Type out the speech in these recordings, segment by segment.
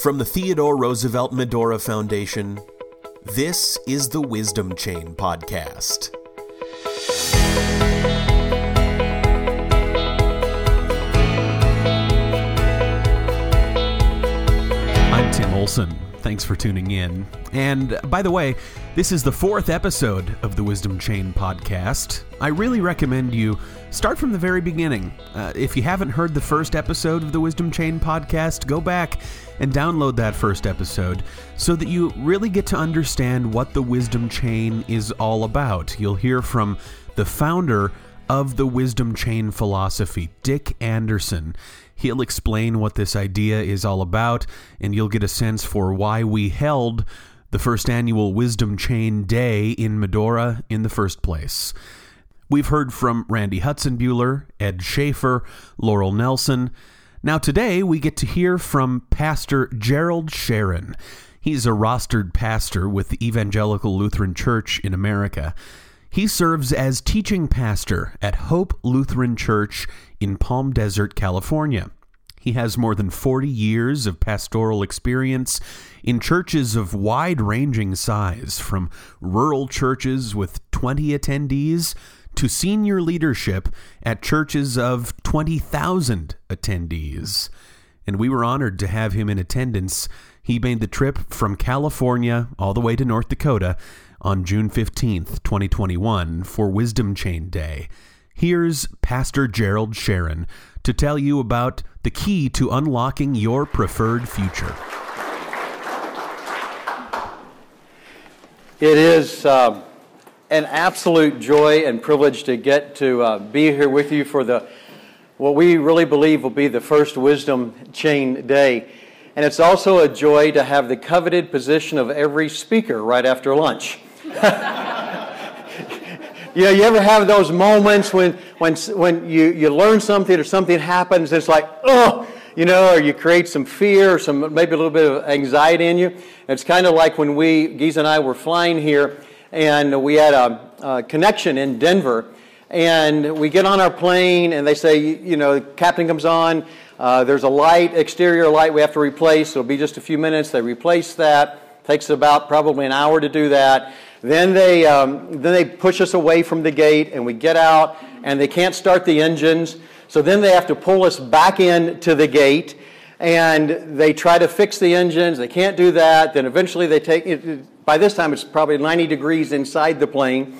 From the Theodore Roosevelt Medora Foundation, this is the Wisdom Chain Podcast. I'm Tim Olson. Thanks for tuning in. And by the way, this is the fourth episode of the Wisdom Chain Podcast. I really recommend you start from the very beginning. If you haven't heard the first episode of the Wisdom Chain Podcast, go back and download that first episode so that you really get to understand what the Wisdom Chain is all about. You'll hear from the founder of the Wisdom Chain philosophy, Dick Anderson. He'll explain what this idea is all about, and you'll get a sense for why we held the first annual Wisdom Chain Day in Medora in the first place. We've heard from Randy Hudson Bueller, Ed Schaefer, Laurel Nelson. Now today we get to hear from Pastor Gerald Sharon. He's a rostered pastor with the Evangelical Lutheran Church in America. He serves as teaching pastor at Hope Lutheran Church in Palm Desert, California. He has more than 40 years of pastoral experience in churches of wide-ranging size, from rural churches with 20 attendees to senior leadership at churches of 20,000 attendees. And we were honored to have him in attendance. He made the trip from California all the way to North Dakota on June 15th, 2021, for Wisdom Chain Day. Here's Pastor Gerald Sharon to tell you about the key to unlocking your preferred future. It is an absolute joy and privilege to get to be here with you for what we really believe will be the first Wisdom Chain Day. And it's also a joy to have the coveted position of every speaker right after lunch. You know, you ever have those moments when you learn something or something happens, it's like, oh, you know, or you create some fear or some maybe a little bit of anxiety in you. And it's kind of like when Giza and I were flying here, and we had a connection in Denver, and we get on our plane, and they say, you know, the captain comes on, there's a light, exterior light we have to replace. It'll be just a few minutes. They replace that. Takes about probably an hour to do that. Then they push us away from the gate, and we get out, and they can't start the engines. So then they have to pull us back in to the gate, and they try to fix the engines. They can't do that. Then eventually they take it. By this time, it's probably 90 degrees inside the plane.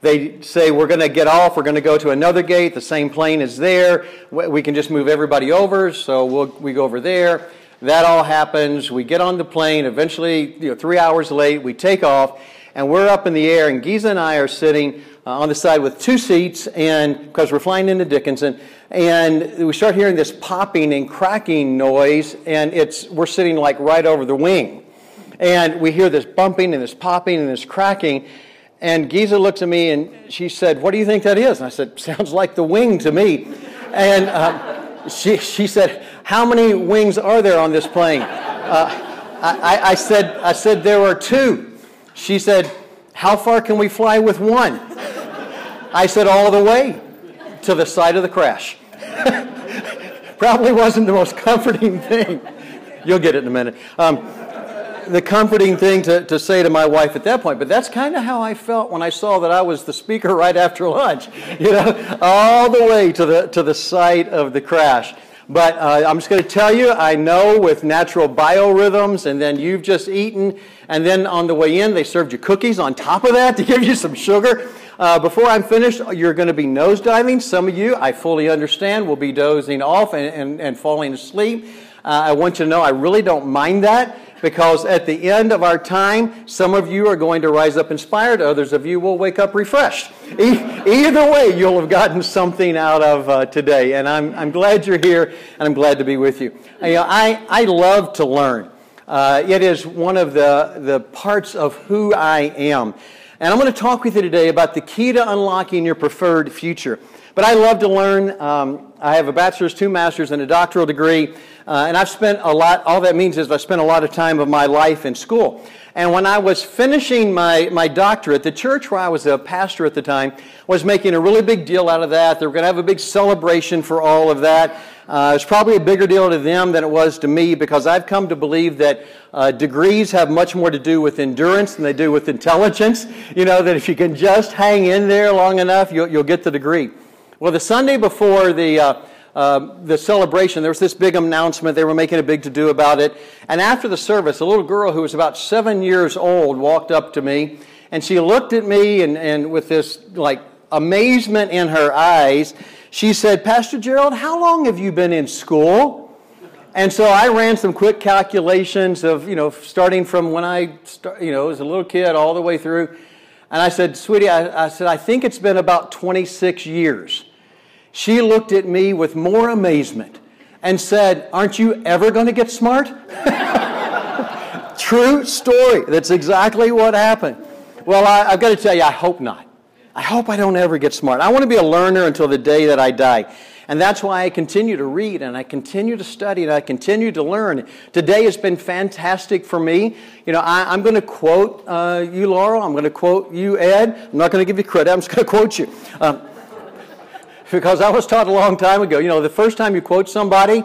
They say, we're going to get off. We're going to go to another gate. The same plane is there. We can just move everybody over, so we go over there. That all happens. We get on the plane. Eventually, 3 hours late, we take off. And we're up in the air, and Giza and I are sitting on the side with two seats, and because we're flying into Dickinson, and we start hearing this popping and cracking noise, and we're sitting like right over the wing. And we hear this bumping and this popping and this cracking, and Giza looks at me, and she said, "What do you think that is?" And I said, "Sounds like the wing to me." And she said, "How many wings are there on this plane?" I said, "There are two." She said, "How far can we fly with one?" I said, "All the way to the site of the crash." Probably wasn't the most comforting thing. You'll get it in a minute. The comforting thing to say to my wife at that point, but that's kind of how I felt when I saw that I was the speaker right after lunch. All the way to the site of the crash. But I'm just going to tell you, I know with natural biorhythms, and then you've just eaten, and then on the way in, they served you cookies on top of that to give you some sugar. Before I'm finished, you're going to be nosediving. Some of you, I fully understand, will be dozing off and falling asleep. I want you to know I really don't mind that, because at the end of our time, some of you are going to rise up inspired. Others of you will wake up refreshed. Either way, you'll have gotten something out of today. And I'm glad you're here, and I'm glad to be with you. I love to learn. It is one of the parts of who I am. And I'm going to talk with you today about the key to unlocking your preferred future. But I love to learn. I have a bachelor's, two masters, and a doctoral degree. And I've spent a lot, all that means is I've spent a lot of time of my life in school. And when I was finishing my doctorate, the church where I was a pastor at the time was making a really big deal out of that. They were going to have a big celebration for all of that. It was probably a bigger deal to them than it was to me, because I've come to believe that degrees have much more to do with endurance than they do with intelligence. You know, that if you can just hang in there long enough, you'll get the degree. Well, the Sunday before the celebration, there was this big announcement. They were making a big to-do about it. And after the service, a little girl who was about 7 years old walked up to me, and she looked at me and with this like amazement in her eyes, she said, "Pastor Gerald, how long have you been in school?" And so I ran some quick calculations of, starting from when I, was a little kid all the way through. And I said, "Sweetie," I said, "I think it's been about 26 years. She looked at me with more amazement and said, "Aren't you ever going to get smart?" True story. That's exactly what happened. Well, I've got to tell you, I hope not. I hope I don't ever get smart. I want to be a learner until the day that I die. And that's why I continue to read, and I continue to study, and I continue to learn. Today has been fantastic for me. I'm going to quote you, Laurel. I'm going to quote you, Ed. I'm not going to give you credit. I'm just going to quote you. Because I was taught a long time ago, the first time you quote somebody,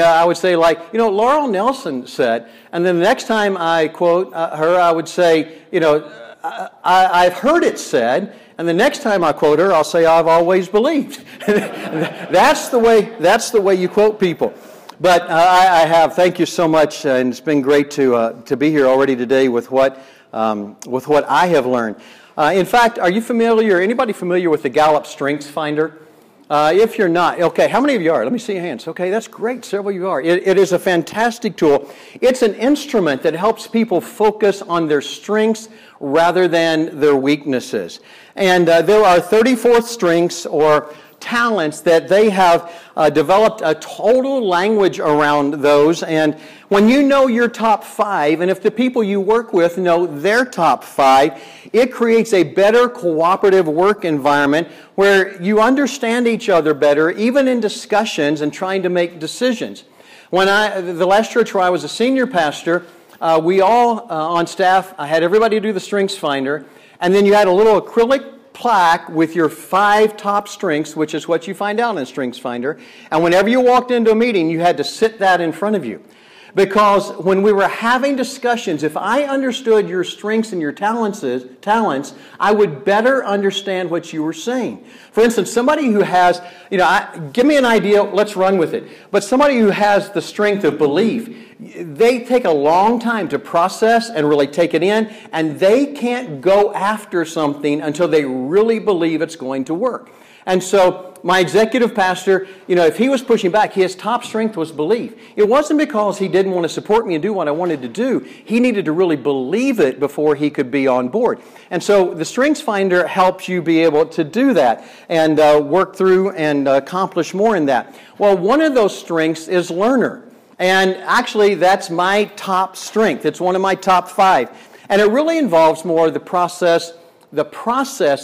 I would say Laurel Nelson said, and then the next time I quote her, I would say, I've heard it said, and the next time I quote her, I'll say, I've always believed. That's the way you quote people. But I have. Thank you so much, and it's been great to be here already today with what I have learned. In fact, are you familiar? Anybody familiar with the Gallup StrengthsFinder? If you're not, okay, how many of you are? Let me see your hands. Okay, that's great. Several of you are. It is a fantastic tool. It's an instrument that helps people focus on their strengths rather than their weaknesses. And there are 34 strengths or talents that they have developed a total language around those. And when you know your top five, and if the people you work with know their top five, it creates a better cooperative work environment where you understand each other better, even in discussions and trying to make decisions. The last church where I was a senior pastor, we all on staff, I had everybody do the StrengthsFinder, and then you had a little acrylic plaque with your five top strengths, which is what you find out in StrengthsFinder. And whenever you walked into a meeting, you had to sit that in front of you. Because when we were having discussions, if I understood your strengths and your talents, I would better understand what you were saying. For instance, somebody who has, give me an idea, let's run with it. But somebody who has the strength of belief, they take a long time to process and really take it in, and they can't go after something until they really believe it's going to work. And so my executive pastor, if he was pushing back, his top strength was belief. It wasn't because he didn't want to support me and do what I wanted to do. He needed to really believe it before he could be on board. And so the StrengthsFinder helps you be able to do that and work through and accomplish more in that. Well, one of those strengths is learner. And actually, that's my top strength. It's one of my top five. And it really involves more the process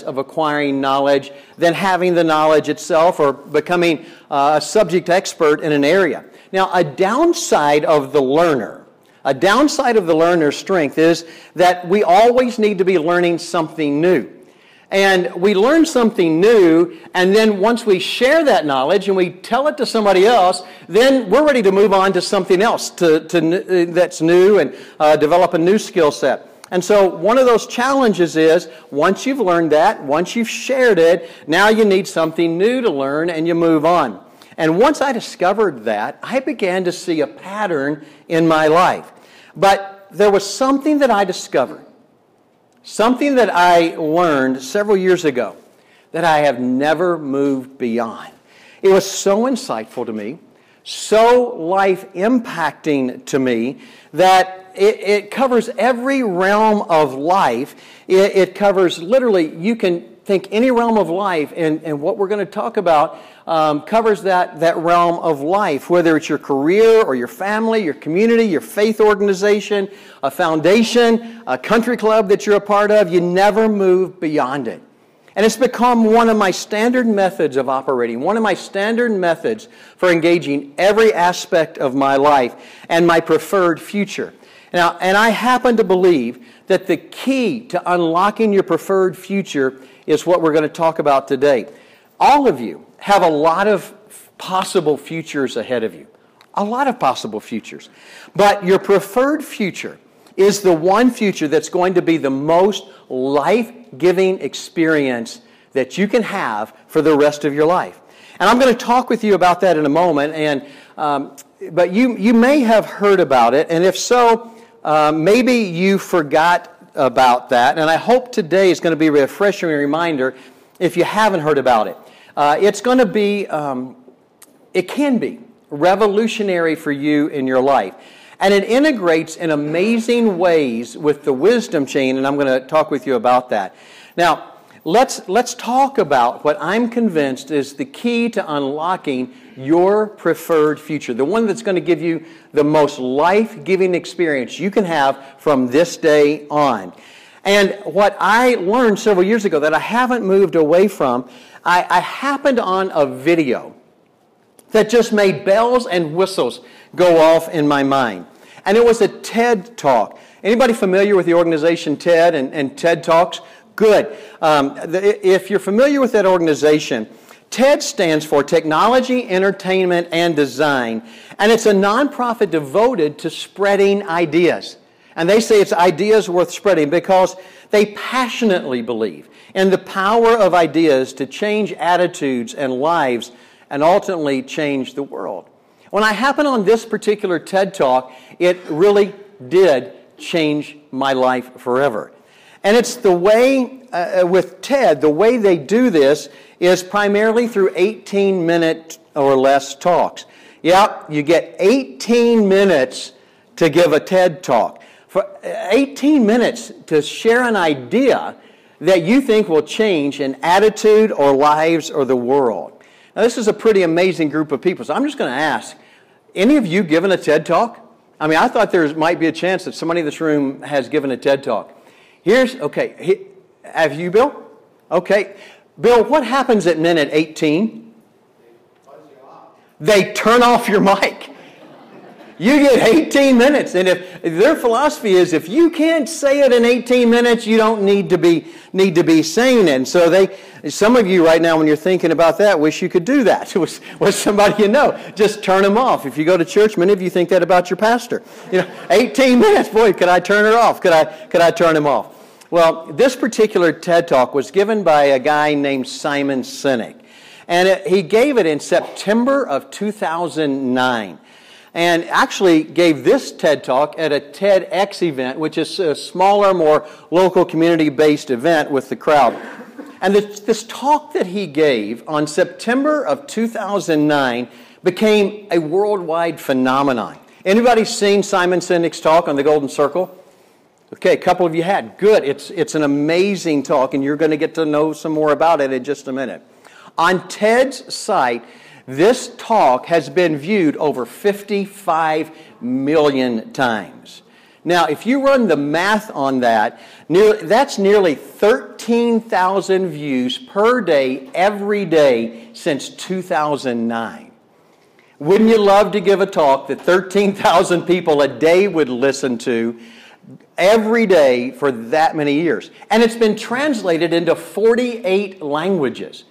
of acquiring knowledge than having the knowledge itself or becoming a subject expert in an area. Now, a downside of the learner's strength is that we always need to be learning something new. And we learn something new, and then once we share that knowledge and we tell it to somebody else, then we're ready to move on to something else to that's new and develop a new skill set. And so one of those challenges is, once you've learned that, once you've shared it, now you need something new to learn and you move on. And once I discovered that, I began to see a pattern in my life. But there was something that I discovered, something that I learned several years ago that I have never moved beyond. It was so insightful to me, so life-impacting to me that it covers every realm of life. It covers literally, you can think any realm of life, and what we're going to talk about covers that realm of life, whether it's your career or your family, your community, your faith organization, a foundation, a country club that you're a part of. You never move beyond it. And it's become one of my standard methods of operating, one of my standard methods for engaging every aspect of my life and my preferred future. Now, and I happen to believe that the key to unlocking your preferred future is what we're going to talk about today. All of you have a lot of possible futures ahead of you. A lot of possible futures. But your preferred future is the one future that's going to be the most life-giving experience that you can have for the rest of your life. And I'm going to talk with you about that in a moment. And but you may have heard about it. And if so, maybe you forgot about that. And I hope today is going to be a refreshing reminder if you haven't heard about it. It's going to be, it can be revolutionary for you in your life. And it integrates in amazing ways with the wisdom chain, and I'm going to talk with you about that. Now, let's talk about what I'm convinced is the key to unlocking your preferred future, the one that's going to give you the most life-giving experience you can have from this day on. And what I learned several years ago that I haven't moved away from, I happened on a video that just made bells and whistles go off in my mind. And it was a TED Talk. Anybody familiar with the organization TED and TED Talks? Good. If you're familiar with that organization, TED stands for Technology, Entertainment, and Design. And it's a nonprofit devoted to spreading ideas. And they say it's ideas worth spreading because they passionately believe in the power of ideas to change attitudes and lives and ultimately change the world. When I happened on this particular TED Talk, it really did change my life forever. And it's the way, with TED, the way they do this is primarily through 18-minute or less talks. Yeah, you get 18 minutes to give a TED Talk. For 18 minutes to share an idea that you think will change an attitude or lives or the world. Now, this is a pretty amazing group of people. So I'm just going to ask, any of you given a TED Talk? I mean, I thought there might be a chance that somebody in this room has given a TED Talk. Have you, Bill? Okay. Bill, what happens at minute 18? They turn off your mic. You get 18 minutes. And if their philosophy is if you can't say it in 18 minutes, you don't need to be saying it. And so some of you right now when you're thinking about that wish you could do that with somebody you know. Just turn them off. If you go to church, many of you think that about your pastor. You know, 18 minutes, boy, could I turn her off? Could I turn him off? Well, this particular TED Talk was given by a guy named Simon Sinek. And he gave it in September of 2009. And actually gave this TED Talk at a TEDx event, which is a smaller, more local community-based event with the crowd. And this talk that he gave on September of 2009 became a worldwide phenomenon. Anybody seen Simon Sinek's talk on the Golden Circle? Okay, a couple of you had. Good. It's an amazing talk, and you're going to get to know some more about it in just a minute. On TED's site, this talk has been viewed over 55 million times. Now, if you run the math on that, that's nearly 13,000 views per day, every day, since 2009. Wouldn't you love to give a talk that 13,000 people a day would listen to every day for that many years? And it's been translated into 48 languages.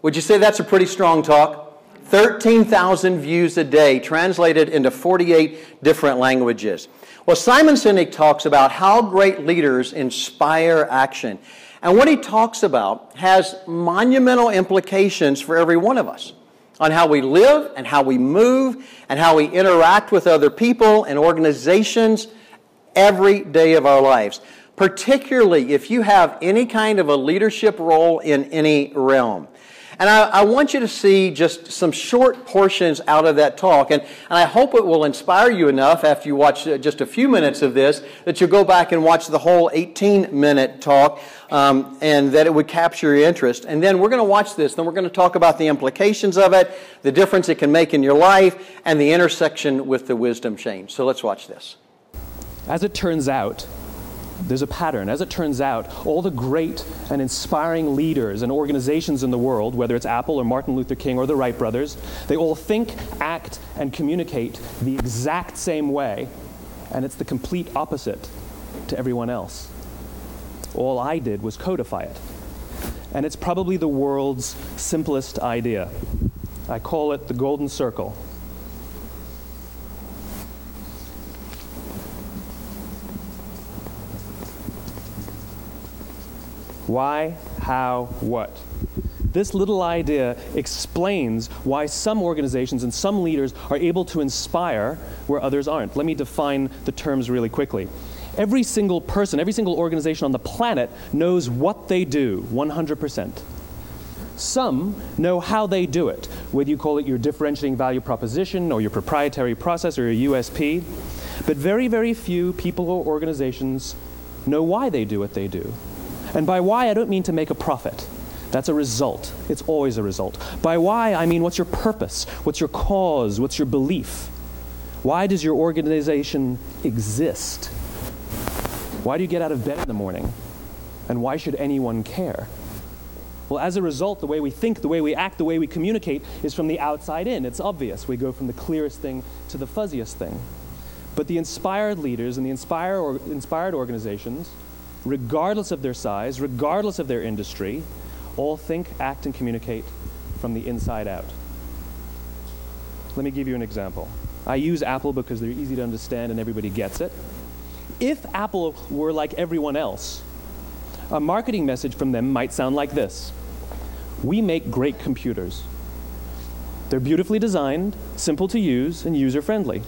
Would you say that's a pretty strong talk? 13,000 views a day, translated into 48 different languages. Well, Simon Sinek talks about how great leaders inspire action. And what he talks about has monumental implications for every one of us on how we live and how we move and how we interact with other people and organizations every day of our lives, particularly if you have any kind of a leadership role in any realm. And I want you to see just some short portions out of that talk. And I hope it will inspire you enough after you watch just a few minutes of this that you'll go back and watch the whole 18-minute talk and that it would capture your interest. And then we're going to watch this. Then we're going to talk about the implications of it, the difference it can make in your life, and the intersection with the wisdom chain. So let's watch this. As it turns out, there's a pattern. As it turns out, all the great and inspiring leaders and organizations in the world, whether it's Apple or Martin Luther King or the Wright brothers, they all think, act, and communicate the exact same way, and it's the complete opposite to everyone else. All I did was codify it. And it's probably the world's simplest idea. I call it the Golden Circle. Why, how, what? This little idea explains why some organizations and some leaders are able to inspire where others aren't. Let me define the terms really quickly. Every single person, every single organization on the planet knows what they do, 100%. Some know how they do it, whether you call it your differentiating value proposition or your proprietary process or your USP. But very, very few people or organizations know why they do what they do. And by why, I don't mean to make a profit. That's a result. It's always a result. By why, I mean what's your purpose? What's your cause? What's your belief? Why does your organization exist? Why do you get out of bed in the morning? And why should anyone care? Well, as a result, the way we think, the way we act, the way we communicate is from the outside in. It's obvious. We go from the clearest thing to the fuzziest thing. But the inspired leaders and the inspired organizations, regardless of their size, regardless of their industry, all think, act, and communicate from the inside out. Let me give you an example. I use Apple because they're easy to understand and everybody gets it. If Apple were like everyone else, a marketing message from them might sound like this. We make great computers. They're beautifully designed, simple to use, and user-friendly.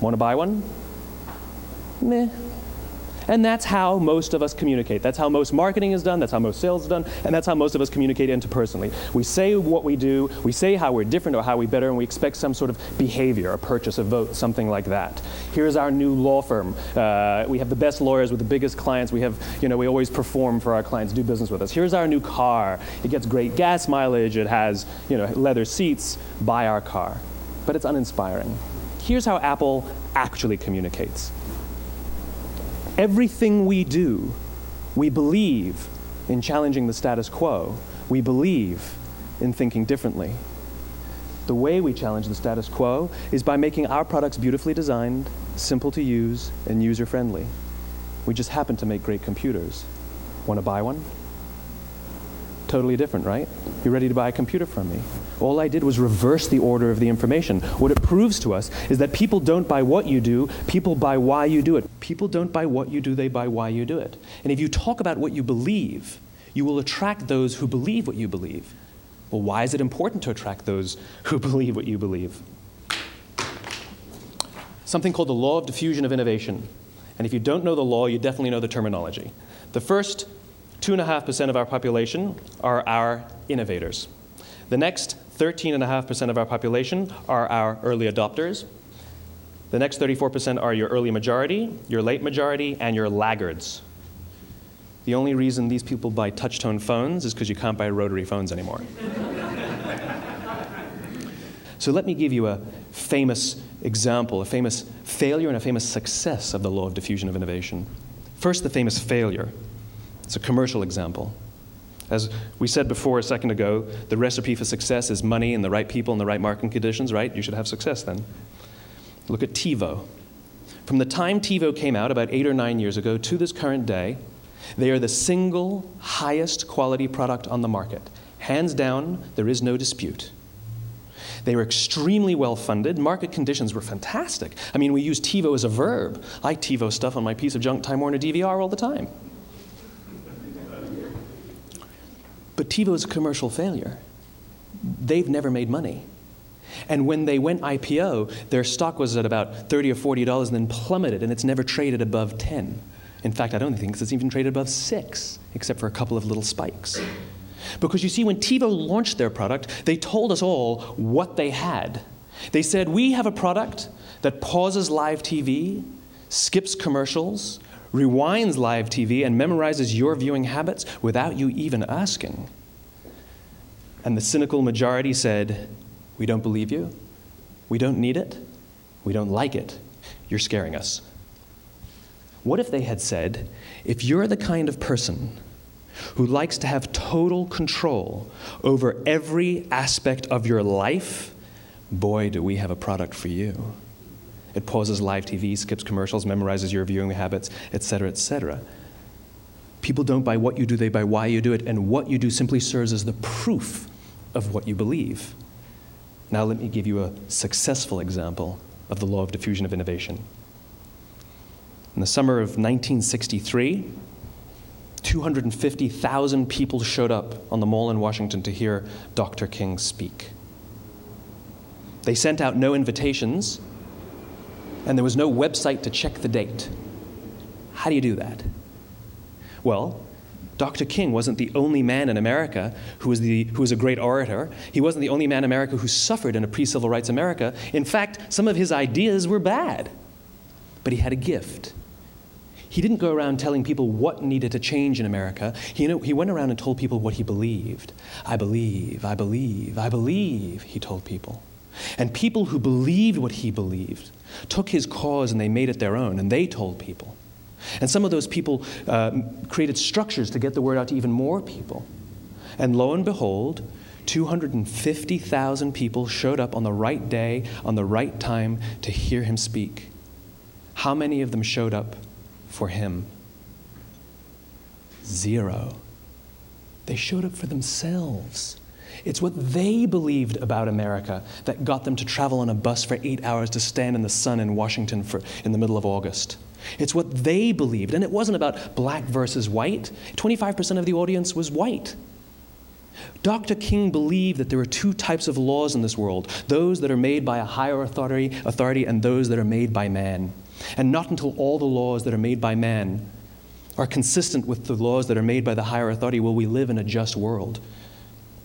Want to buy one? Meh. And that's how most of us communicate. That's how most marketing is done, that's how most sales is done, and that's how most of us communicate interpersonally. We say what we do, we say how we're different or how we're better, and we expect some sort of behavior, a purchase, a vote, something like that. Here's our new law firm. We have the best lawyers with the biggest clients. We have, we always perform for our clients, do business with us. Here's our new car. It gets great gas mileage, it has, leather seats. Buy our car. But it's uninspiring. Here's how Apple actually communicates. Everything we do, we believe in challenging the status quo. We believe in thinking differently. The way we challenge the status quo is by making our products beautifully designed, simple to use, and user-friendly. We just happen to make great computers. Want to buy one? Totally different, right? You're ready to buy a computer from me. All I did was reverse the order of the information. What it proves to us is that people don't buy what you do, people buy why you do it. People don't buy what you do, they buy why you do it. And if you talk about what you believe, you will attract those who believe what you believe. Well, why is it important to attract those who believe what you believe? Something called the law of diffusion of innovation. And if you don't know the law, you definitely know the terminology. The first 2.5% of our population are our innovators. The next 13.5% of our population are our early adopters. The next 34% are your early majority, your late majority, and your laggards. The only reason these people buy touch-tone phones is because you can't buy rotary phones anymore. So let me give you a famous example, a famous failure and a famous success of the law of diffusion of innovation. First, the famous failure. It's a commercial example. As we said before a second ago, the recipe for success is money and the right people and the right marketing conditions, right? You should have success then. Look at TiVo. From the time TiVo came out about 8 or 9 years ago to this current day, they are the single highest quality product on the market. Hands down, there is no dispute. They were extremely well-funded. Market conditions were fantastic. I mean, we use TiVo as a verb. I TiVo stuff on my piece of junk Time Warner DVR all the time. But TiVo is a commercial failure. They've never made money. And when they went IPO, their stock was at about $30 or $40 and then plummeted, and it's never traded above 10. In fact, I don't think it's even traded above 6, except for a couple of little spikes. Because you see, when TiVo launched their product, they told us all what they had. They said, we have a product that pauses live TV, skips commercials, rewinds live TV, and memorizes your viewing habits without you even asking. And the cynical majority said, we don't believe you, we don't need it, we don't like it, you're scaring us. What if they had said, if you're the kind of person who likes to have total control over every aspect of your life, boy, do we have a product for you. It pauses live TV, skips commercials, memorizes your viewing habits, et cetera, et cetera. People don't buy what you do, they buy why you do it, and what you do simply serves as the proof of what you believe. Now let me give you a successful example of the law of diffusion of innovation. In the summer of 1963, 250,000 people showed up on the mall in Washington to hear Dr. King speak. They sent out no invitations, and there was no website to check the date. How do you do that? Well, Dr. King wasn't the only man in America who was a great orator. He wasn't the only man in America who suffered in a pre-civil rights America. In fact, some of his ideas were bad, but he had a gift. He didn't go around telling people what needed to change in America. He went around and told people what he believed. I believe, I believe, I believe, he told people. And people who believed what he believed took his cause and they made it their own, and they told people. And some of those people created structures to get the word out to even more people. And lo and behold, 250,000 people showed up on the right day, on the right time to hear him speak. How many of them showed up for him? Zero. They showed up for themselves. It's what they believed about America that got them to travel on a bus for 8 hours to stand in the sun in Washington in the middle of August. It's what they believed. And it wasn't about black versus white. 25% of the audience was white. Dr. King believed that there were two types of laws in this world, those that are made by a higher authority and those that are made by man. And not until all the laws that are made by man are consistent with the laws that are made by the higher authority will we live in a just world.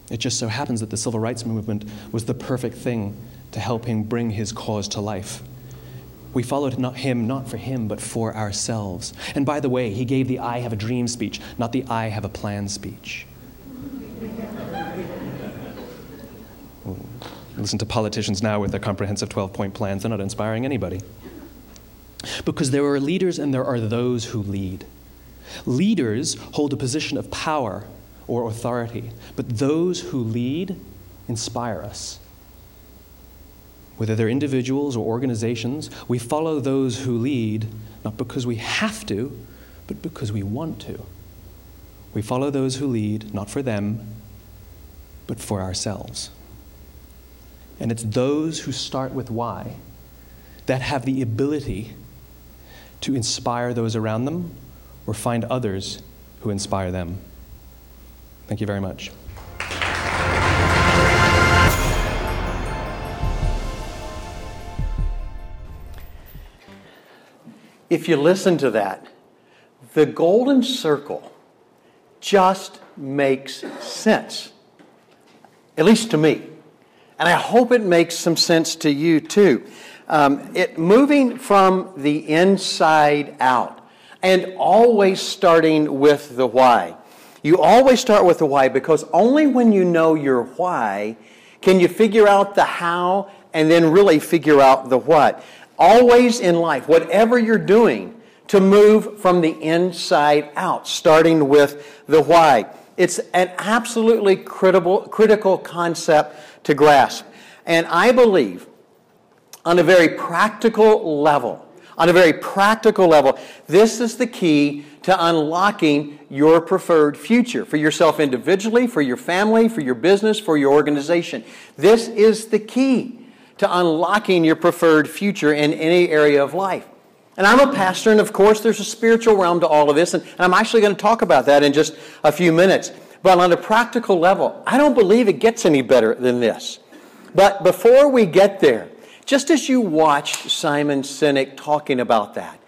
It just so happens that the civil rights movement was the perfect thing to help him bring his cause to life. We followed not for him, but for ourselves. And by the way, he gave the I have a dream speech, not the I have a plan speech. Listen to politicians now with their comprehensive 12-point plans. They're not inspiring anybody. Because there are leaders and there are those who lead. Leaders hold a position of power or authority, but those who lead inspire us. Whether they're individuals or organizations, we follow those who lead, not because we have to, but because we want to. We follow those who lead, not for them, but for ourselves. And it's those who start with why that have the ability to inspire those around them or find others who inspire them. Thank you very much. If you listen to that, the Golden Circle just makes sense, at least to me. And I hope it makes some sense to you too. Moving from the inside out and always starting with the why. You always start with the why because only when you know your why can you figure out the how and then really figure out the what. Always in life, whatever you're doing, to move from the inside out, starting with the why. It's an absolutely critical concept to grasp. And I believe on a very practical level, this is the key to unlocking your preferred future for yourself individually, for your family, for your business, for your organization. This is the key to unlocking your preferred future in any area of life. And I'm a pastor, and of course there's a spiritual realm to all of this, and I'm actually going to talk about that in just a few minutes. But on a practical level, I don't believe it gets any better than this. But before we get there, just as you watched Simon Sinek talking about that,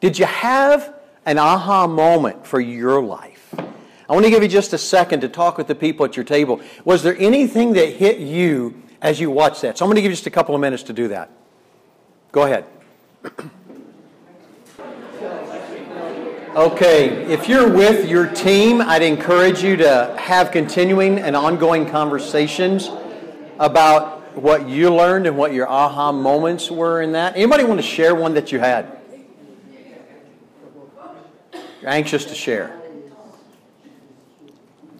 did you have an aha moment for your life? I want to give you just a second to talk with the people at your table. Was there anything that hit you as you watch that? So I'm going to give you just a couple of minutes to do that. Go ahead. Okay, if you're with your team, I'd encourage you to have continuing and ongoing conversations about what you learned and what your aha moments were in that. Anybody want to share one that you had? You're anxious to share.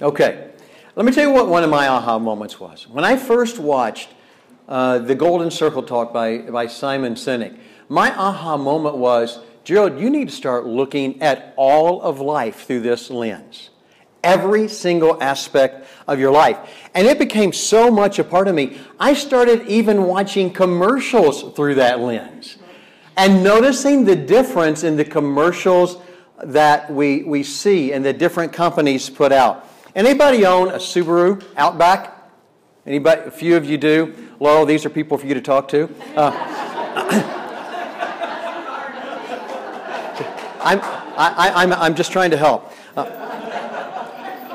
Okay. Let me tell you what one of my aha moments was. When I first watched the Golden Circle talk by Simon Sinek, my aha moment was, Gerald, you need to start looking at all of life through this lens. Every single aspect of your life. And it became so much a part of me, I started even watching commercials through that lens. And noticing the difference in the commercials that we see and the different companies put out. Anybody own a Subaru Outback? Anybody? A few of you do. Laurel, these are people for you to talk to. I'm just trying to help.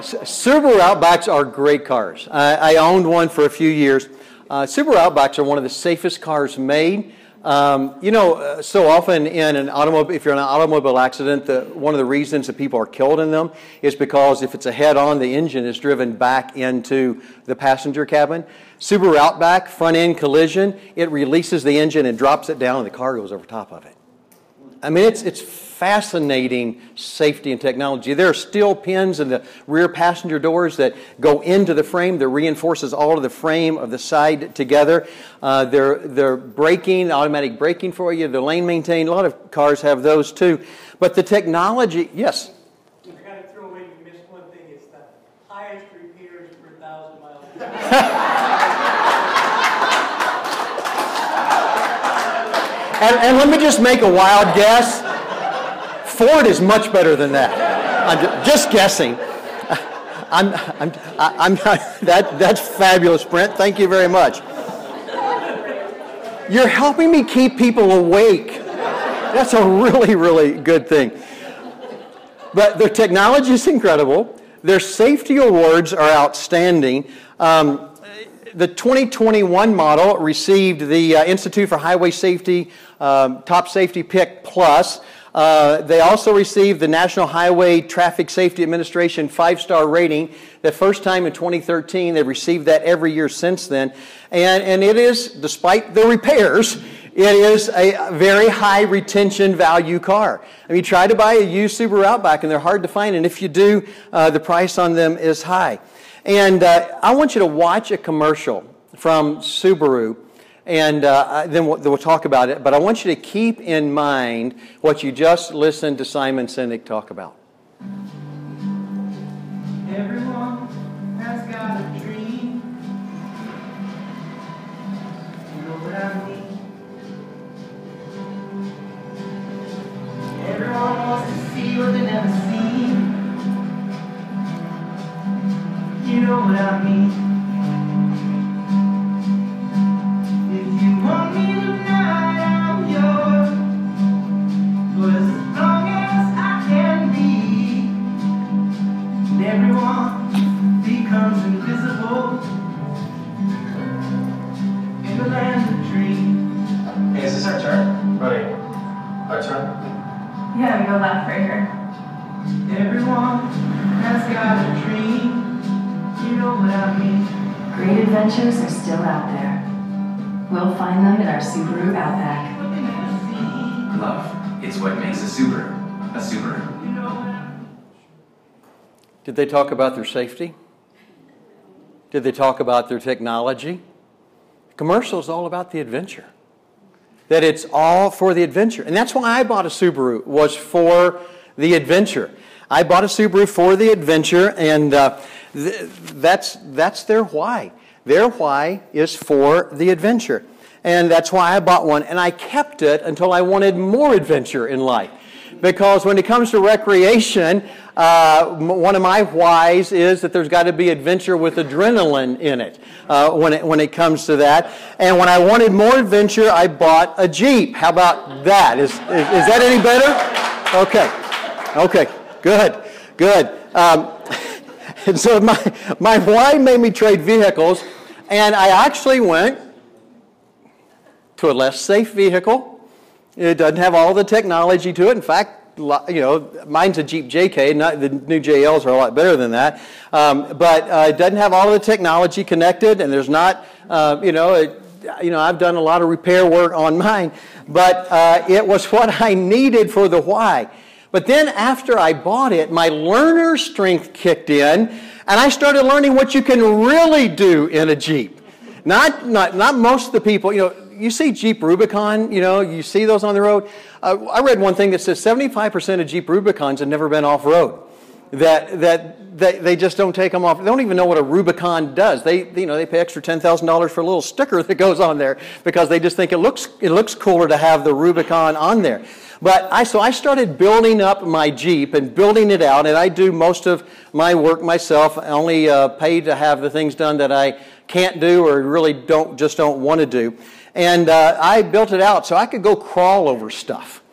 Subaru Outbacks are great cars. I owned one for a few years. Subaru Outbacks are one of the safest cars made. So often in an automobile, if you're in an automobile accident, one of the reasons that people are killed in them is because if it's a head-on, the engine is driven back into the passenger cabin. Subaru Outback, front-end collision, it releases the engine and drops it down, and the car goes over top of it. I mean, it's fascinating safety and technology. There are steel pins in the rear passenger doors that go into the frame that reinforces all of the frame of the side together. They're braking, automatic braking for you. They're lane maintained. A lot of cars have those too. But the technology, yes. I got to throw in. You missed one thing. It's the highest repeaters per 1,000 miles. And let me just make a wild guess. Ford is much better than that. I'm just guessing. I'm not, that's fabulous, Brent. Thank you very much. You're helping me keep people awake. That's a really, really good thing. But their technology is incredible. Their safety awards are outstanding. The 2021 model received the Institute for Highway Safety Top Safety Pick Plus. They also received the National Highway Traffic Safety Administration 5-star rating. The first time in 2013, they've received that every year since then. And it is, despite the repairs, it is a very high retention value car. I mean, try to buy a used Subaru Outback, and they're hard to find. And if you do, the price on them is high. And I want you to watch a commercial from Subaru, and then we'll talk about it. But I want you to keep in mind what you just listened to Simon Sinek talk about. Everyone has got a dream. You know what I mean? Everyone wants to see what they never seen. You know what I mean. If you want me tonight, I'm yours. But as long as I can be, and everyone becomes invisible in the land of dreams. Hey, is this our turn? Right. Our turn? You gotta go left right here. Everyone has got a dream. You know what I mean. Great adventures are still out there. We'll find them in our Subaru Outback. Love, it's what makes a Subaru a Subaru. Did they talk about their safety? Did they talk about their technology? The commercial is all about the adventure. That it's all for the adventure. And that's why I bought a Subaru, was for the adventure. I bought a Subaru for the adventure, and that's their why. Their why is for the adventure. And that's why I bought one, and I kept it until I wanted more adventure in life. Because when it comes to recreation, one of my whys is that there's got to be adventure with adrenaline in it, when it comes to that. And when I wanted more adventure, I bought a Jeep. How about that? Is that any better? Okay. Good. And so my wife made me trade vehicles, and I actually went to a less safe vehicle. It doesn't have all the technology to it. In fact, mine's a Jeep JK. The new JLs are a lot better than that. But it doesn't have all the technology connected, and there's not, I've done a lot of repair work on mine. But it was what I needed for the why. But then after I bought it, my learner strength kicked in, and I started learning what you can really do in a Jeep. Not most of the people, you see Jeep Rubicon, you see those on the road. I read one thing that says 75% of Jeep Rubicons have never been off-road. That they just don't take them off. They don't even know what a Rubicon does. They pay extra $10,000 for a little sticker that goes on there because they just think it looks cooler to have the Rubicon on there. But I started building up my Jeep and building it out, and I do most of my work myself. I only pay to have the things done that I can't do or really don't want to do. And I built it out so I could go crawl over stuff.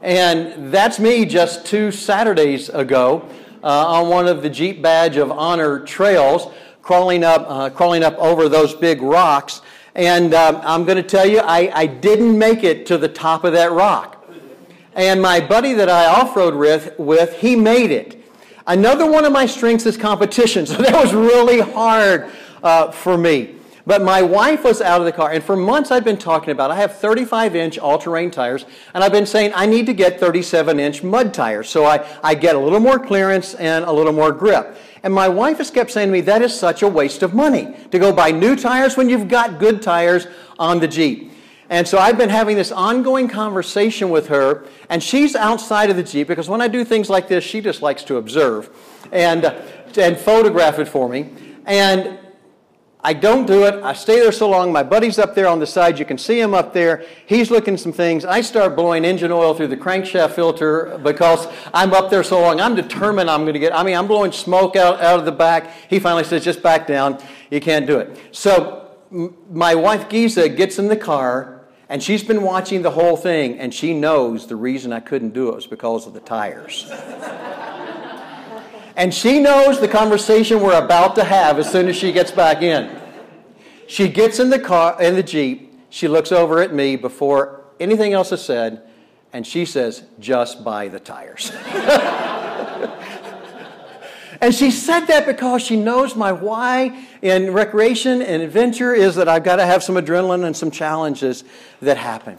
And that's me just 2 Saturdays ago. On one of the Jeep Badge of Honor trails, crawling up over those big rocks. And I'm going to tell you, I didn't make it to the top of that rock. And my buddy that I off-road with, he made it. Another one of my strengths is competition, so that was really hard for me. But my wife was out of the car, and for months I've been talking about it. I have 35-inch all-terrain tires, and I've been saying I need to get 37-inch mud tires, so I get a little more clearance and a little more grip. And my wife has kept saying to me, that is such a waste of money, to go buy new tires when you've got good tires on the Jeep. And so I've been having this ongoing conversation with her, and she's outside of the Jeep, because when I do things like this, she just likes to observe and photograph it for me. And I don't do it. I stay there so long. My buddy's up there on the side. You can see him up there. He's looking some things. I start blowing engine oil through the crankshaft filter because I'm up there so long. I'm determined I'm going to get... I'm blowing smoke out of the back. He finally says, just back down. You can't do it. So my wife, Giza, gets in the car, and she's been watching the whole thing, and she knows the reason I couldn't do it was because of the tires. And she knows the conversation we're about to have as soon as she gets back in. She gets in the car, in the Jeep. She looks over at me before anything else is said, and she says, just buy the tires. And she said that because she knows my why in recreation and adventure is that I've got to have some adrenaline and some challenges that happen.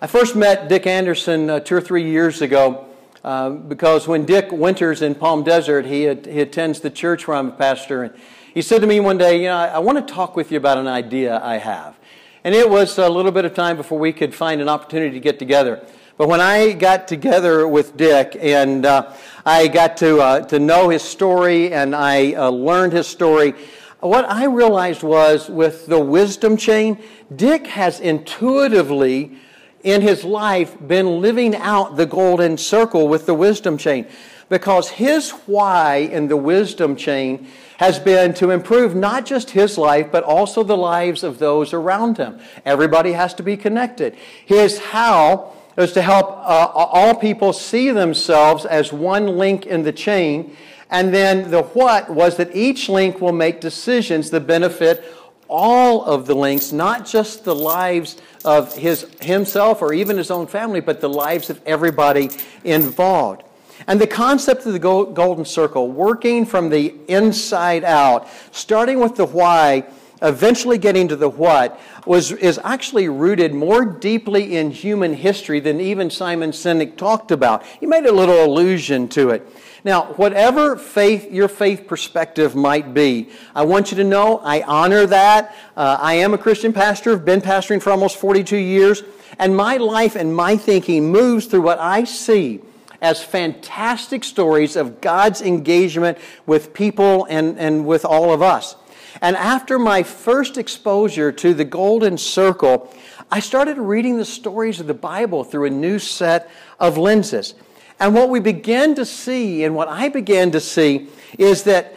I first met Dick Anderson 2 or 3 years ago. Because when Dick Winters in Palm Desert, he attends the church where I'm a pastor, and he said to me one day, I want to talk with you about an idea I have. And it was a little bit of time before we could find an opportunity to get together. But when I got together with Dick, and I got to know his story, and I learned his story, what I realized was with the wisdom chain, Dick has intuitively in his life been living out the golden circle with the wisdom chain, because his why in the wisdom chain has been to improve not just his life, but also the lives of those around him. Everybody has to be connected. His how is to help all people see themselves as one link in the chain, and then the what was that each link will make decisions that benefit all of the links, not just the lives of himself or even his own family, but the lives of everybody involved. And the concept of the golden circle, working from the inside out, starting with the why, eventually getting to the what, is actually rooted more deeply in human history than even Simon Sinek talked about. He made a little allusion to it. Now, whatever faith your faith perspective might be, I want you to know I honor that. I am a Christian pastor. I've been pastoring for almost 42 years. And my life and my thinking moves through what I see as fantastic stories of God's engagement with people and with all of us. And after my first exposure to the Golden Circle, I started reading the stories of the Bible through a new set of lenses. And what we began to see, and what I began to see, is that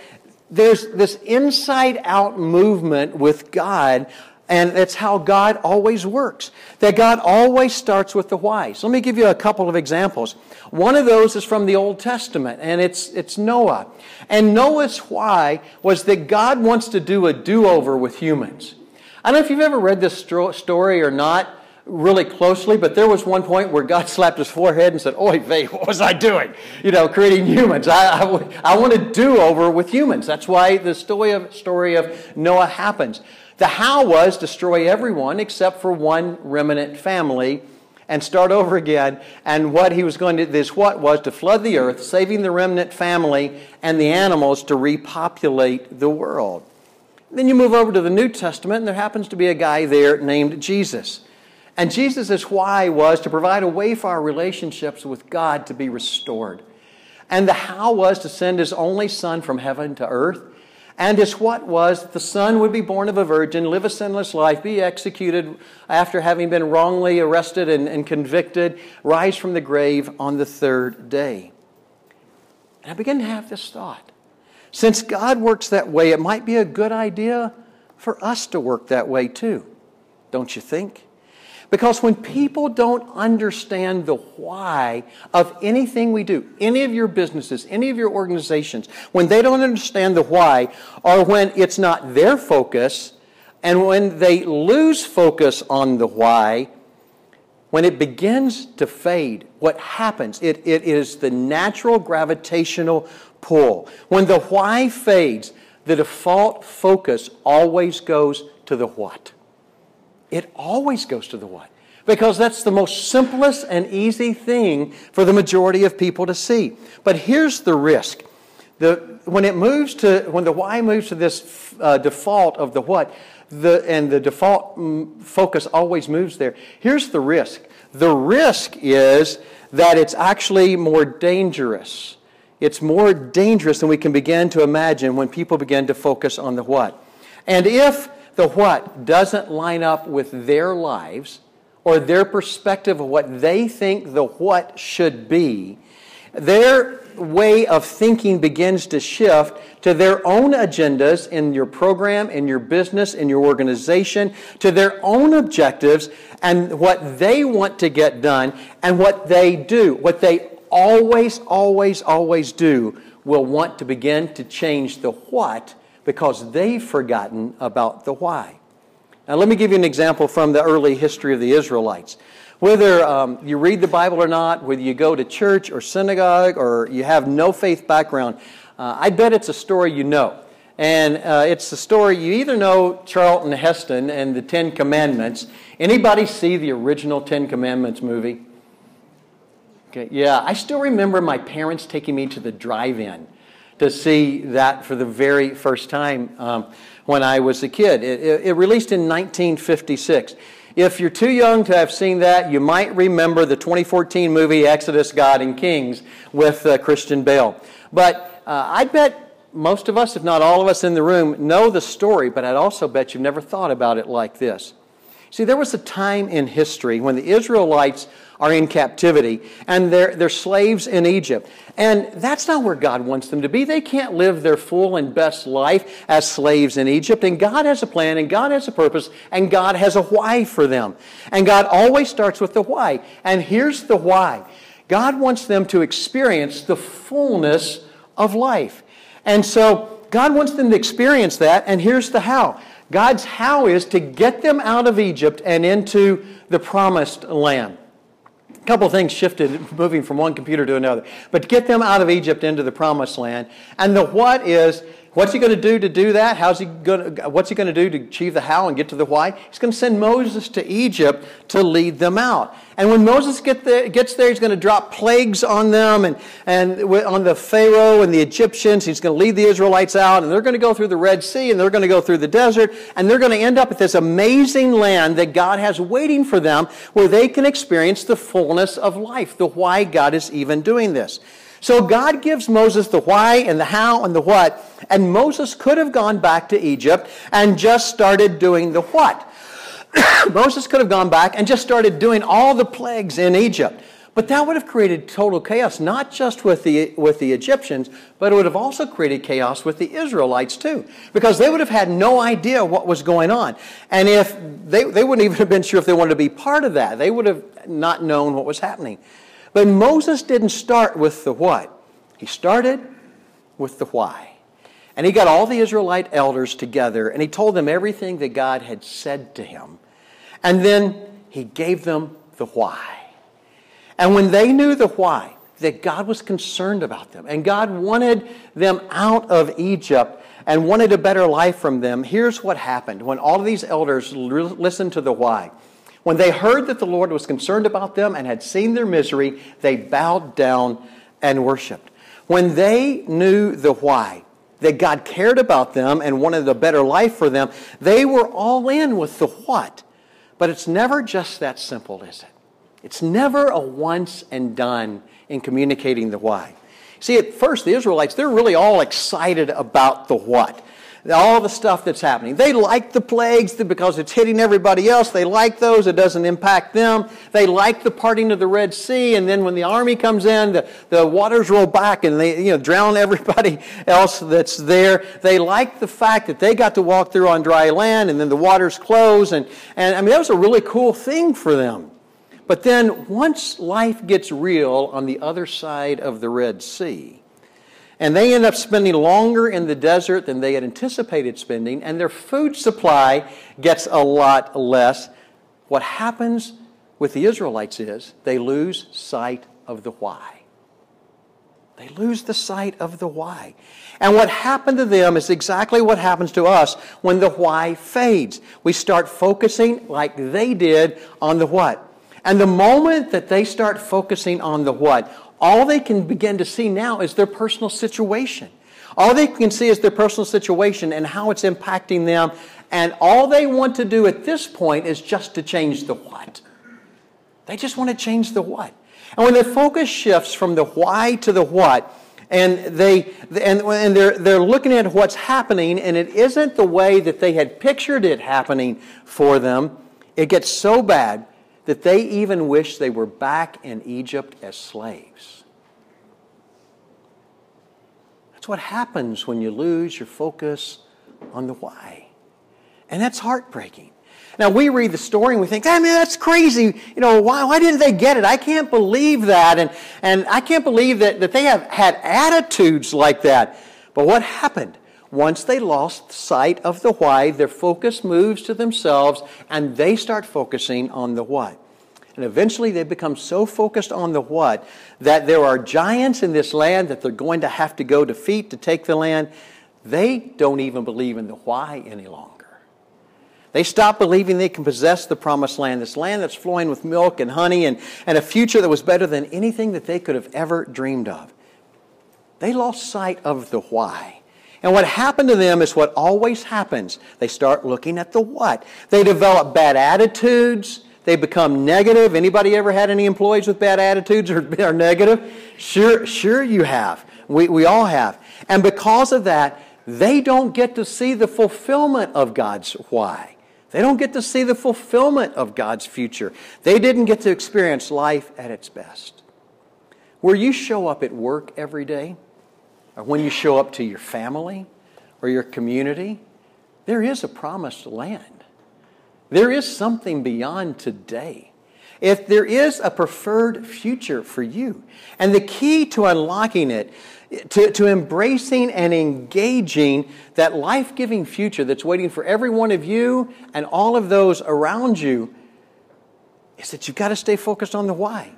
there's this inside-out movement with God, and that's how God always works. That God always starts with the why. So let me give you a couple of examples. One of those is from the Old Testament, and it's Noah. And Noah's why was that God wants to do a do-over with humans. I don't know if you've ever read this story or not, really closely, but there was one point where God slapped his forehead and said, "Oy vey, what was I doing? Creating humans. I want to do over with humans." That's why the story of Noah happens. The how was destroy everyone except for one remnant family, and start over again. And what he was going to do, this what was to flood the earth, saving the remnant family and the animals to repopulate the world. Then you move over to the New Testament, and there happens to be a guy there named Jesus. And Jesus' why was to provide a way for our relationships with God to be restored. And the how was to send his only son from heaven to earth. And his what was the son would be born of a virgin, live a sinless life, be executed after having been wrongly arrested and convicted, rise from the grave on the third day. And I began to have this thought. Since God works that way, it might be a good idea for us to work that way too, don't you think? Because when people don't understand the why of anything we do, any of your businesses, any of your organizations, when they don't understand the why, or when it's not their focus, and when they lose focus on the why, when it begins to fade, what happens? It is the natural gravitational pull. When the why fades, the default focus always goes to the what. It always goes to the what. Because that's the most simplest and easy thing for the majority of people to see. But here's the risk. When the why moves to this default of the what, and the default focus always moves there, here's the risk. The risk is that it's actually more dangerous. It's more dangerous than we can begin to imagine when people begin to focus on the what. And if the what doesn't line up with their lives or their perspective of what they think the what should be, their way of thinking begins to shift to their own agendas in your program, in your business, in your organization, to their own objectives and what they want to get done and what they do. What they always do will want to begin to change the what, because they've forgotten about the why. Now, let me give you an example from the early history of the Israelites. Whether you read the Bible or not, whether you go to church or synagogue or you have no faith background, I bet it's a story you know. And it's the story you either know Charlton Heston and the Ten Commandments. Anybody see the original Ten Commandments movie? Okay, yeah, I still remember my parents taking me to the drive-in to see that for the very first time when I was a kid. It released in 1956. If you're too young to have seen that, you might remember the 2014 movie Exodus, God and Kings with Christian Bale. But I bet most of us, if not all of us in the room, know the story, but I'd also bet you've never thought about it like this. See, there was a time in history when the Israelites are in captivity and they're slaves in Egypt. And that's not where God wants them to be. They can't live their full and best life as slaves in Egypt. And God has a plan and God has a purpose and God has a why for them. And God always starts with the why. And here's the why. God wants them to experience the fullness of life. And so God wants them to experience that, and here's the how. God's how is to get them out of Egypt and into the promised land. A couple of things shifted, moving from one computer to another. But get them out of Egypt into the promised land. And the what is, what's he going to do that? What's he going to do to achieve the how and get to the why? He's going to send Moses to Egypt to lead them out. And when Moses gets there, he's going to drop plagues on them and on the Pharaoh and the Egyptians. He's going to lead the Israelites out, and they're going to go through the Red Sea, and they're going to go through the desert, and they're going to end up at this amazing land that God has waiting for them where they can experience the fullness of life, the why God is even doing this. So God gives Moses the why and the how and the what, and Moses could have gone back to Egypt and just started doing the what. Moses could have gone back and just started doing all the plagues in Egypt. But that would have created total chaos, not just with the Egyptians, but it would have also created chaos with the Israelites too, because they would have had no idea what was going on. And if they wouldn't even have been sure if they wanted to be part of that. They would have not known what was happening. But Moses didn't start with the what. He started with the why. And he got all the Israelite elders together, and he told them everything that God had said to him. And then he gave them the why. And when they knew the why, that God was concerned about them, and God wanted them out of Egypt and wanted a better life from them, here's what happened when all of these elders listened to the why. When they heard that the Lord was concerned about them and had seen their misery, they bowed down and worshiped. When they knew the why, that God cared about them and wanted a better life for them, they were all in with the what. But it's never just that simple, is it? It's never a once and done in communicating the why. See, at first, the Israelites, they're really all excited about the what. All the stuff that's happening. They like the plagues because it's hitting everybody else. They like those. It doesn't impact them. They like the parting of the Red Sea. And then when the army comes in, the waters roll back and they drown everybody else that's there. They like the fact that they got to walk through on dry land and then the waters close. And I mean, that was a really cool thing for them. But then once life gets real on the other side of the Red Sea, and they end up spending longer in the desert than they had anticipated spending, and their food supply gets a lot less, what happens with the Israelites is they lose sight of the why. They lose the sight of the why. And what happened to them is exactly what happens to us when the why fades. We start focusing like they did on the what. And the moment that they start focusing on the what, all they can begin to see now is their personal situation. All they can see is their personal situation and how it's impacting them. And all they want to do at this point is just to change the what. They just want to change the what. And when the focus shifts from the why to the what, and they're looking at what's happening, and it isn't the way that they had pictured it happening for them, it gets so bad that they even wish they were back in Egypt as slaves. That's what happens when you lose your focus on the why. And that's heartbreaking. Now, we read the story and we think, I mean, that's crazy. Why didn't they get it? I can't believe that. And I can't believe that they have had attitudes like that. But what happened? Once they lost sight of the why, their focus moves to themselves and they start focusing on the what. And eventually they become so focused on the what that there are giants in this land that they're going to have to go defeat to take the land. They don't even believe in the why any longer. They stop believing they can possess the promised land that's flowing with milk and honey and a future that was better than anything that they could have ever dreamed of. They lost sight of the why. And what happened to them is what always happens. They start looking at the what. They develop bad attitudes. They become negative. Anybody ever had any employees with bad attitudes or negative? Sure you have. We all have. And because of that, they don't get to see the fulfillment of God's why. They don't get to see the fulfillment of God's future. They didn't get to experience life at its best. Where you show up at work every day, or when you show up to your family or your community, there is a promised land. There is something beyond today. If there is a preferred future for you, and the key to unlocking it, to embracing and engaging that life-giving future that's waiting for every one of you and all of those around you, is that you've got to stay focused on the why.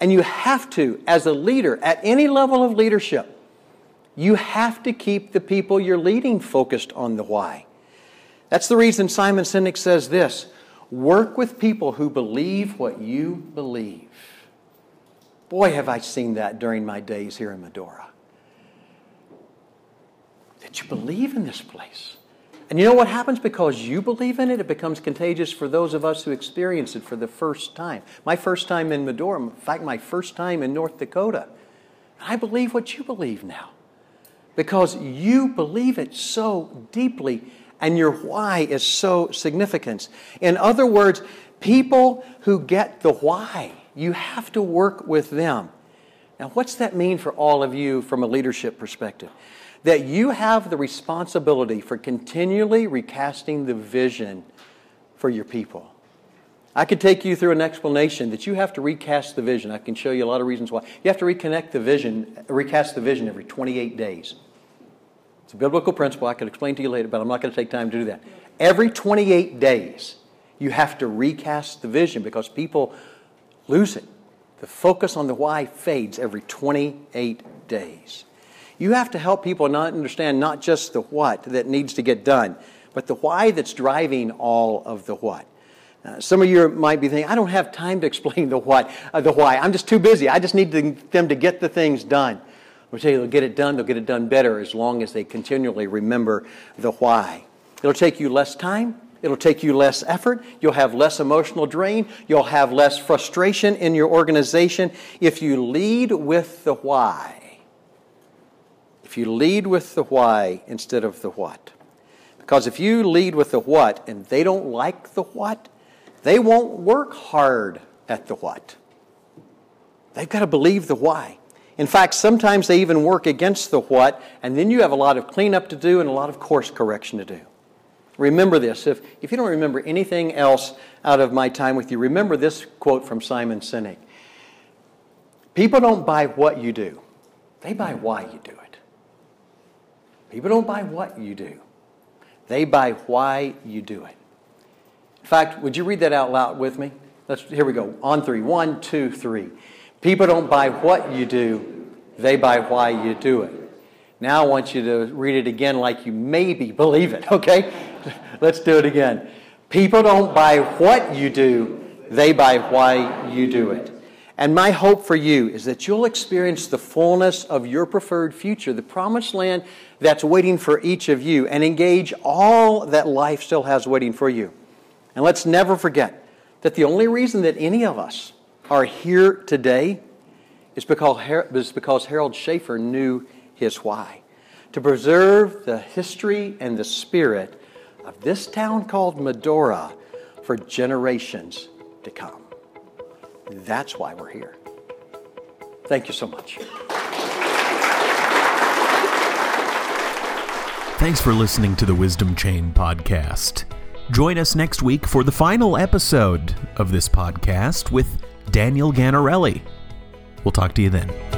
And you have to, as a leader, at any level of leadership, you have to keep the people you're leading focused on the why. That's the reason Simon Sinek says this: work with people who believe what you believe. Boy, have I seen that during my days here in Medora. That you believe in this place. And you know what happens? Because you believe in it, it becomes contagious for those of us who experience it for the first time. My first time in Medora, in fact, my first time in North Dakota. I believe what you believe now. Because you believe it so deeply and your why is so significant. In other words, people who get the why, you have to work with them. Now, what's that mean for all of you from a leadership perspective? That you have the responsibility for continually recasting the vision for your people. I could take you through an explanation that you have to recast the vision. I can show you a lot of reasons why. You have to recast the vision every 28 days. It's a biblical principle. I could explain to you later, but I'm not going to take time to do that. Every 28 days, you have to recast the vision because people lose it. The focus on the why fades every 28 days. You have to help people not understand not just the what that needs to get done, but the why that's driving all of the what. Some of you might be thinking, I don't have time to explain the what, the why. I'm just too busy. I just need them to get the things done. We'll tell you they'll get it done. They'll get it done better as long as they continually remember the why. It'll take you less time. It'll take you less effort. You'll have less emotional drain. You'll have less frustration in your organization if you lead with the why. If you lead with the why instead of the what. Because if you lead with the what and they don't like the what, they won't work hard at the what. They've got to believe the why. In fact, sometimes they even work against the what, and then you have a lot of cleanup to do and a lot of course correction to do. Remember this. If you don't remember anything else out of my time with you, remember this quote from Simon Sinek. People don't buy what you do. They buy why you do it. People don't buy what you do. They buy why you do it. In fact, would you read that out loud with me? Here we go. On three. One, two, three. People don't buy what you do. They buy why you do it. Now I want you to read it again like you maybe believe it, okay? Let's do it again. People don't buy what you do, they buy why you do it. And my hope for you is that you'll experience the fullness of your preferred future, the promised land that's waiting for each of you, and engage all that life still has waiting for you. And let's never forget that the only reason that any of us are here today is because Harold Schaefer knew his why, to preserve the history and the spirit of this town called Medora for generations to come. That's why we're here. Thank you so much. Thanks for listening to the Wisdom Chain Podcast. Join us next week for the final episode of this podcast with Daniel Gannarelli. We'll talk to you then.